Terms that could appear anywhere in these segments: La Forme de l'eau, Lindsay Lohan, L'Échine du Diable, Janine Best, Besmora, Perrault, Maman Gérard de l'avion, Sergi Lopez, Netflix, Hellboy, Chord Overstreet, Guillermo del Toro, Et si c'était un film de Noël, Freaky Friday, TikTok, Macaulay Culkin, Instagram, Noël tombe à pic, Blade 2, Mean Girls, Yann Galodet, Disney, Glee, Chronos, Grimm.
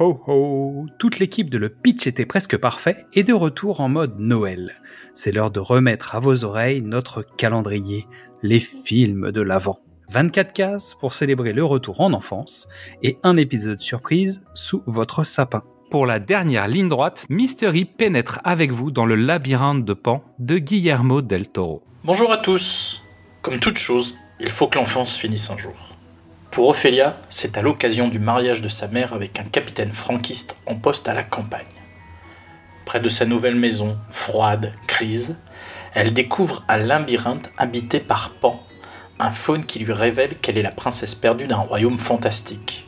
Ho ho ho! Toute l'équipe de Le Pitch était presque parfait et de retour en mode Noël. C'est l'heure de remettre à vos oreilles notre calendrier, les films de l'Avent. 24 cases pour célébrer le retour en enfance et un épisode surprise sous votre sapin. Pour la dernière ligne droite, Mystery pénètre avec vous dans le labyrinthe de Pan de Guillermo del Toro. Bonjour à tous. Comme toute chose, il faut que l'enfance finisse un jour. Pour Ophélia, c'est à l'occasion du mariage de sa mère avec un capitaine franquiste en poste à la campagne. Près de sa nouvelle maison, froide, grise, elle découvre un labyrinthe habité par Pan, un faune qui lui révèle qu'elle est la princesse perdue d'un royaume fantastique.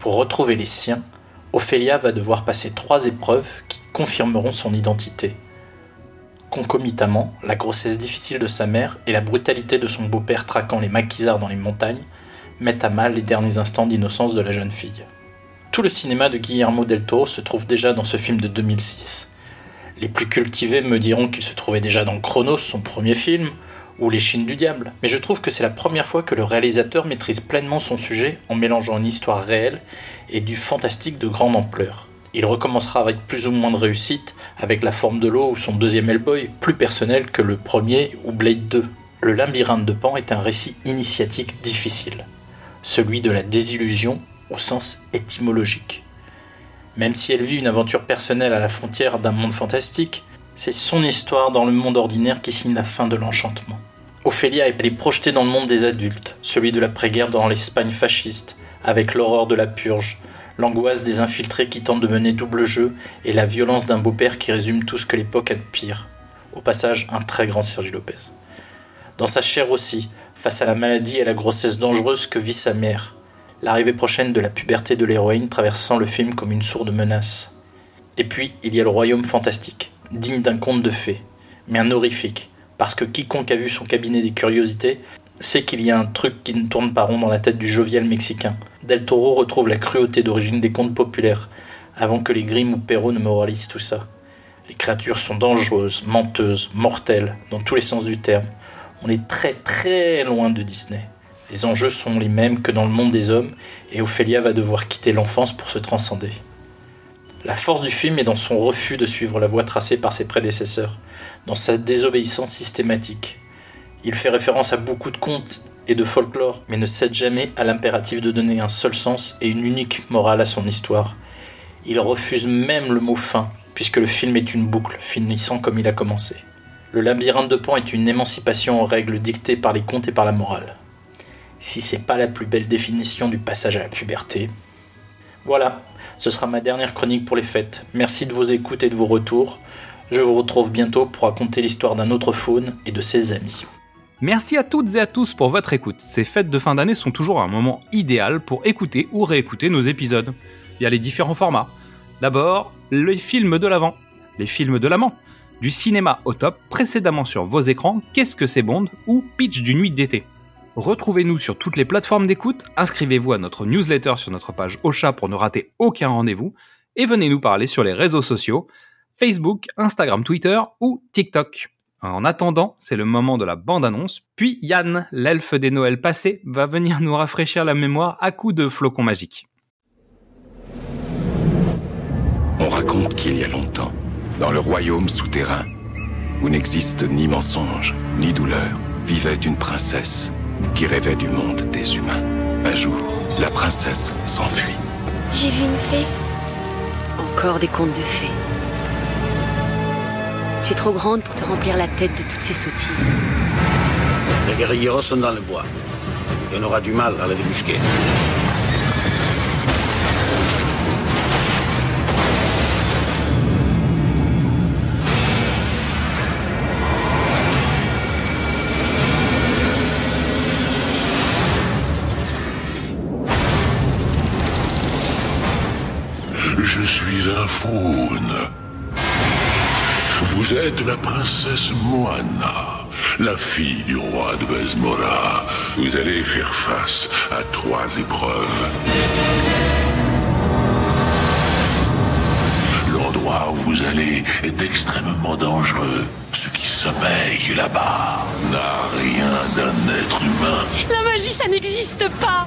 Pour retrouver les siens, Ophélia va devoir passer 3 épreuves qui confirmeront son identité. Concomitamment, la grossesse difficile de sa mère et la brutalité de son beau-père traquant les maquisards dans les montagnes mettent à mal les derniers instants d'innocence de la jeune fille. Tout le cinéma de Guillermo del Toro se trouve déjà dans ce film de 2006. Les plus cultivés me diront qu'il se trouvait déjà dans Chronos, son premier film, ou L'Échine du Diable, mais je trouve que c'est la première fois que le réalisateur maîtrise pleinement son sujet en mélangeant une histoire réelle et du fantastique de grande ampleur. Il recommencera avec plus ou moins de réussite avec La Forme de l'eau ou son deuxième Hellboy, plus personnel que le premier ou Blade 2. Le labyrinthe de Pan est un récit initiatique difficile, celui de la désillusion au sens étymologique. Même si elle vit une aventure personnelle à la frontière d'un monde fantastique, c'est son histoire dans le monde ordinaire qui signe la fin de l'enchantement. Ophélia est projetée dans le monde des adultes, celui de l'après-guerre dans l'Espagne fasciste, avec l'horreur de la purge, l'angoisse des infiltrés qui tentent de mener double jeu et la violence d'un beau-père qui résume tout ce que l'époque a de pire. Au passage, un très grand Sergi Lopez. Dans sa chair aussi, face à la maladie et à la grossesse dangereuse que vit sa mère, l'arrivée prochaine de la puberté de l'héroïne traversant le film comme une sourde menace. Et puis, il y a le royaume fantastique, digne d'un conte de fées, mais un horrifique, parce que quiconque a vu son cabinet des curiosités sait qu'il y a un truc qui ne tourne pas rond dans la tête du jovial mexicain. Del Toro retrouve la cruauté d'origine des contes populaires, avant que les Grimm ou Perrault ne moralisent tout ça. Les créatures sont dangereuses, menteuses, mortelles, dans tous les sens du terme. On est très très loin de Disney. Les enjeux sont les mêmes que dans le monde des hommes, et Ophélia va devoir quitter l'enfance pour se transcender. La force du film est dans son refus de suivre la voie tracée par ses prédécesseurs, dans sa désobéissance systématique. Il fait référence à beaucoup de contes et de folklore, mais ne cède jamais à l'impératif de donner un seul sens et une unique morale à son histoire. Il refuse même le mot fin, puisque le film est une boucle, finissant comme il a commencé. Le labyrinthe de Pan est une émancipation aux règles dictées par les contes et par la morale. Si c'est pas la plus belle définition du passage à la puberté. Voilà. Ce sera ma dernière chronique pour les fêtes. Merci de vos écoutes et de vos retours. Je vous retrouve bientôt pour raconter l'histoire d'un autre faune et de ses amis. Merci à toutes et à tous pour votre écoute. Ces fêtes de fin d'année sont toujours un moment idéal pour écouter ou réécouter nos épisodes. Il y a les différents formats. D'abord, les films de l'avant, les films de l'amant, du cinéma au top, précédemment sur vos écrans, Qu'est-ce que c'est Bond ou Pitch du Nuit d'été. Retrouvez-nous sur toutes les plateformes d'écoute, inscrivez-vous à notre newsletter sur notre page Ocha pour ne rater aucun rendez-vous et venez nous parler sur les réseaux sociaux, Facebook, Instagram, Twitter ou TikTok. En attendant, c'est le moment de la bande-annonce, puis Yann, l'elfe des Noëls passés, va venir nous rafraîchir la mémoire à coups de flocons magiques. On raconte qu'il y a longtemps, dans le royaume souterrain, où n'existe ni mensonge, ni douleur, vivait une princesse qui rêvait du monde des humains. Un jour, la princesse s'enfuit. J'ai vu une fée. Encore des contes de fées. Tu es trop grande pour te remplir la tête de toutes ces sottises. Les guerrilleros sont dans le bois. Et on aura du mal à les débusquer. Je suis un faune. Vous êtes la princesse Moana, la fille du roi de Besmora. Vous allez faire face à 3 épreuves. L'endroit où vous allez est extrêmement dangereux. Ce qui sommeille là-bas n'a rien d'un être humain. La magie, ça n'existe pas.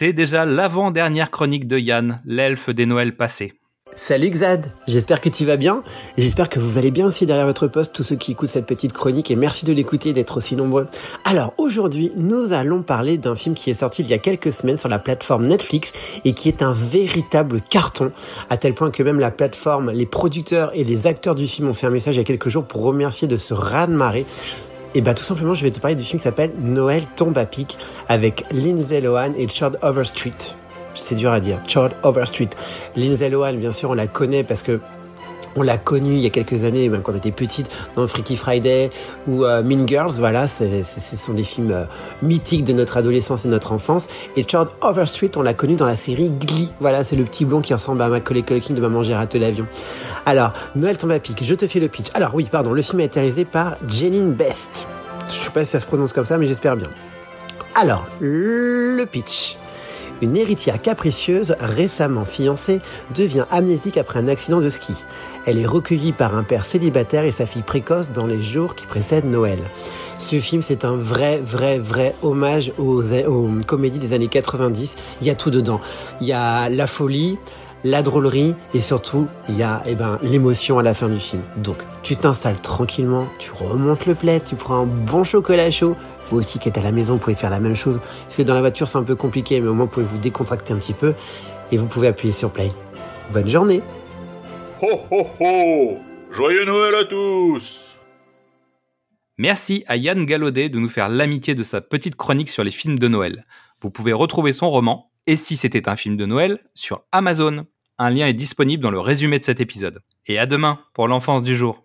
C'est déjà l'avant-dernière chronique de Yann, l'elfe des Noëls passés. Salut Xad, j'espère que tu vas bien. J'espère que vous allez bien aussi derrière votre poste, tous ceux qui écoutent cette petite chronique, et merci de l'écouter et d'être aussi nombreux. Alors aujourd'hui, nous allons parler d'un film qui est sorti il y a quelques semaines sur la plateforme Netflix et qui est un véritable carton, à tel point que même la plateforme, les producteurs et les acteurs du film ont fait un message il y a quelques jours pour remercier de ce raz-de-marée. Et bah tout simplement, je vais te parler du film qui s'appelle Noël tombe à pic, avec Lindsay Lohan et Chord Overstreet. C'est dur à dire, Chord Overstreet. Lindsay Lohan, bien sûr, on la connaît parce que on l'a connue il y a quelques années, même quand on était petite, dans Freaky Friday ou Mean Girls. Voilà, ce sont des films mythiques de notre adolescence et notre enfance. Et Chord Overstreet, on l'a connue dans la série Glee. Voilà, c'est le petit blond qui ressemble à Macaulay Culkin de Maman Gérard de l'avion. Alors, Noël tombe à pic, je te fais le pitch. Alors oui, pardon, le film est réalisé par Janine Best. Je sais pas si ça se prononce comme ça, mais j'espère bien. Alors, le pitch. Une héritière capricieuse, récemment fiancée, devient amnésique après un accident de ski. Elle est recueillie par un père célibataire et sa fille précoce dans les jours qui précèdent Noël. Ce film, c'est un vrai hommage aux comédies des années 90. Il y a tout dedans. Il y a la folie, la drôlerie et surtout, il y a l'émotion à la fin du film. Donc, tu t'installes tranquillement, tu remontes le plaid, tu prends un bon chocolat chaud. Vous aussi qui êtes à la maison, vous pouvez faire la même chose. Si dans la voiture, c'est un peu compliqué, mais au moins, vous pouvez vous décontracter un petit peu et vous pouvez appuyer sur play. Bonne journée. Ho ho ho! Joyeux Noël à tous! Merci à Yann Galodet de nous faire l'amitié de sa petite chronique sur les films de Noël. Vous pouvez retrouver son roman « Et si c'était un film de Noël » sur Amazon. Un lien est disponible dans le résumé de cet épisode. Et à demain pour l'enfance du jour.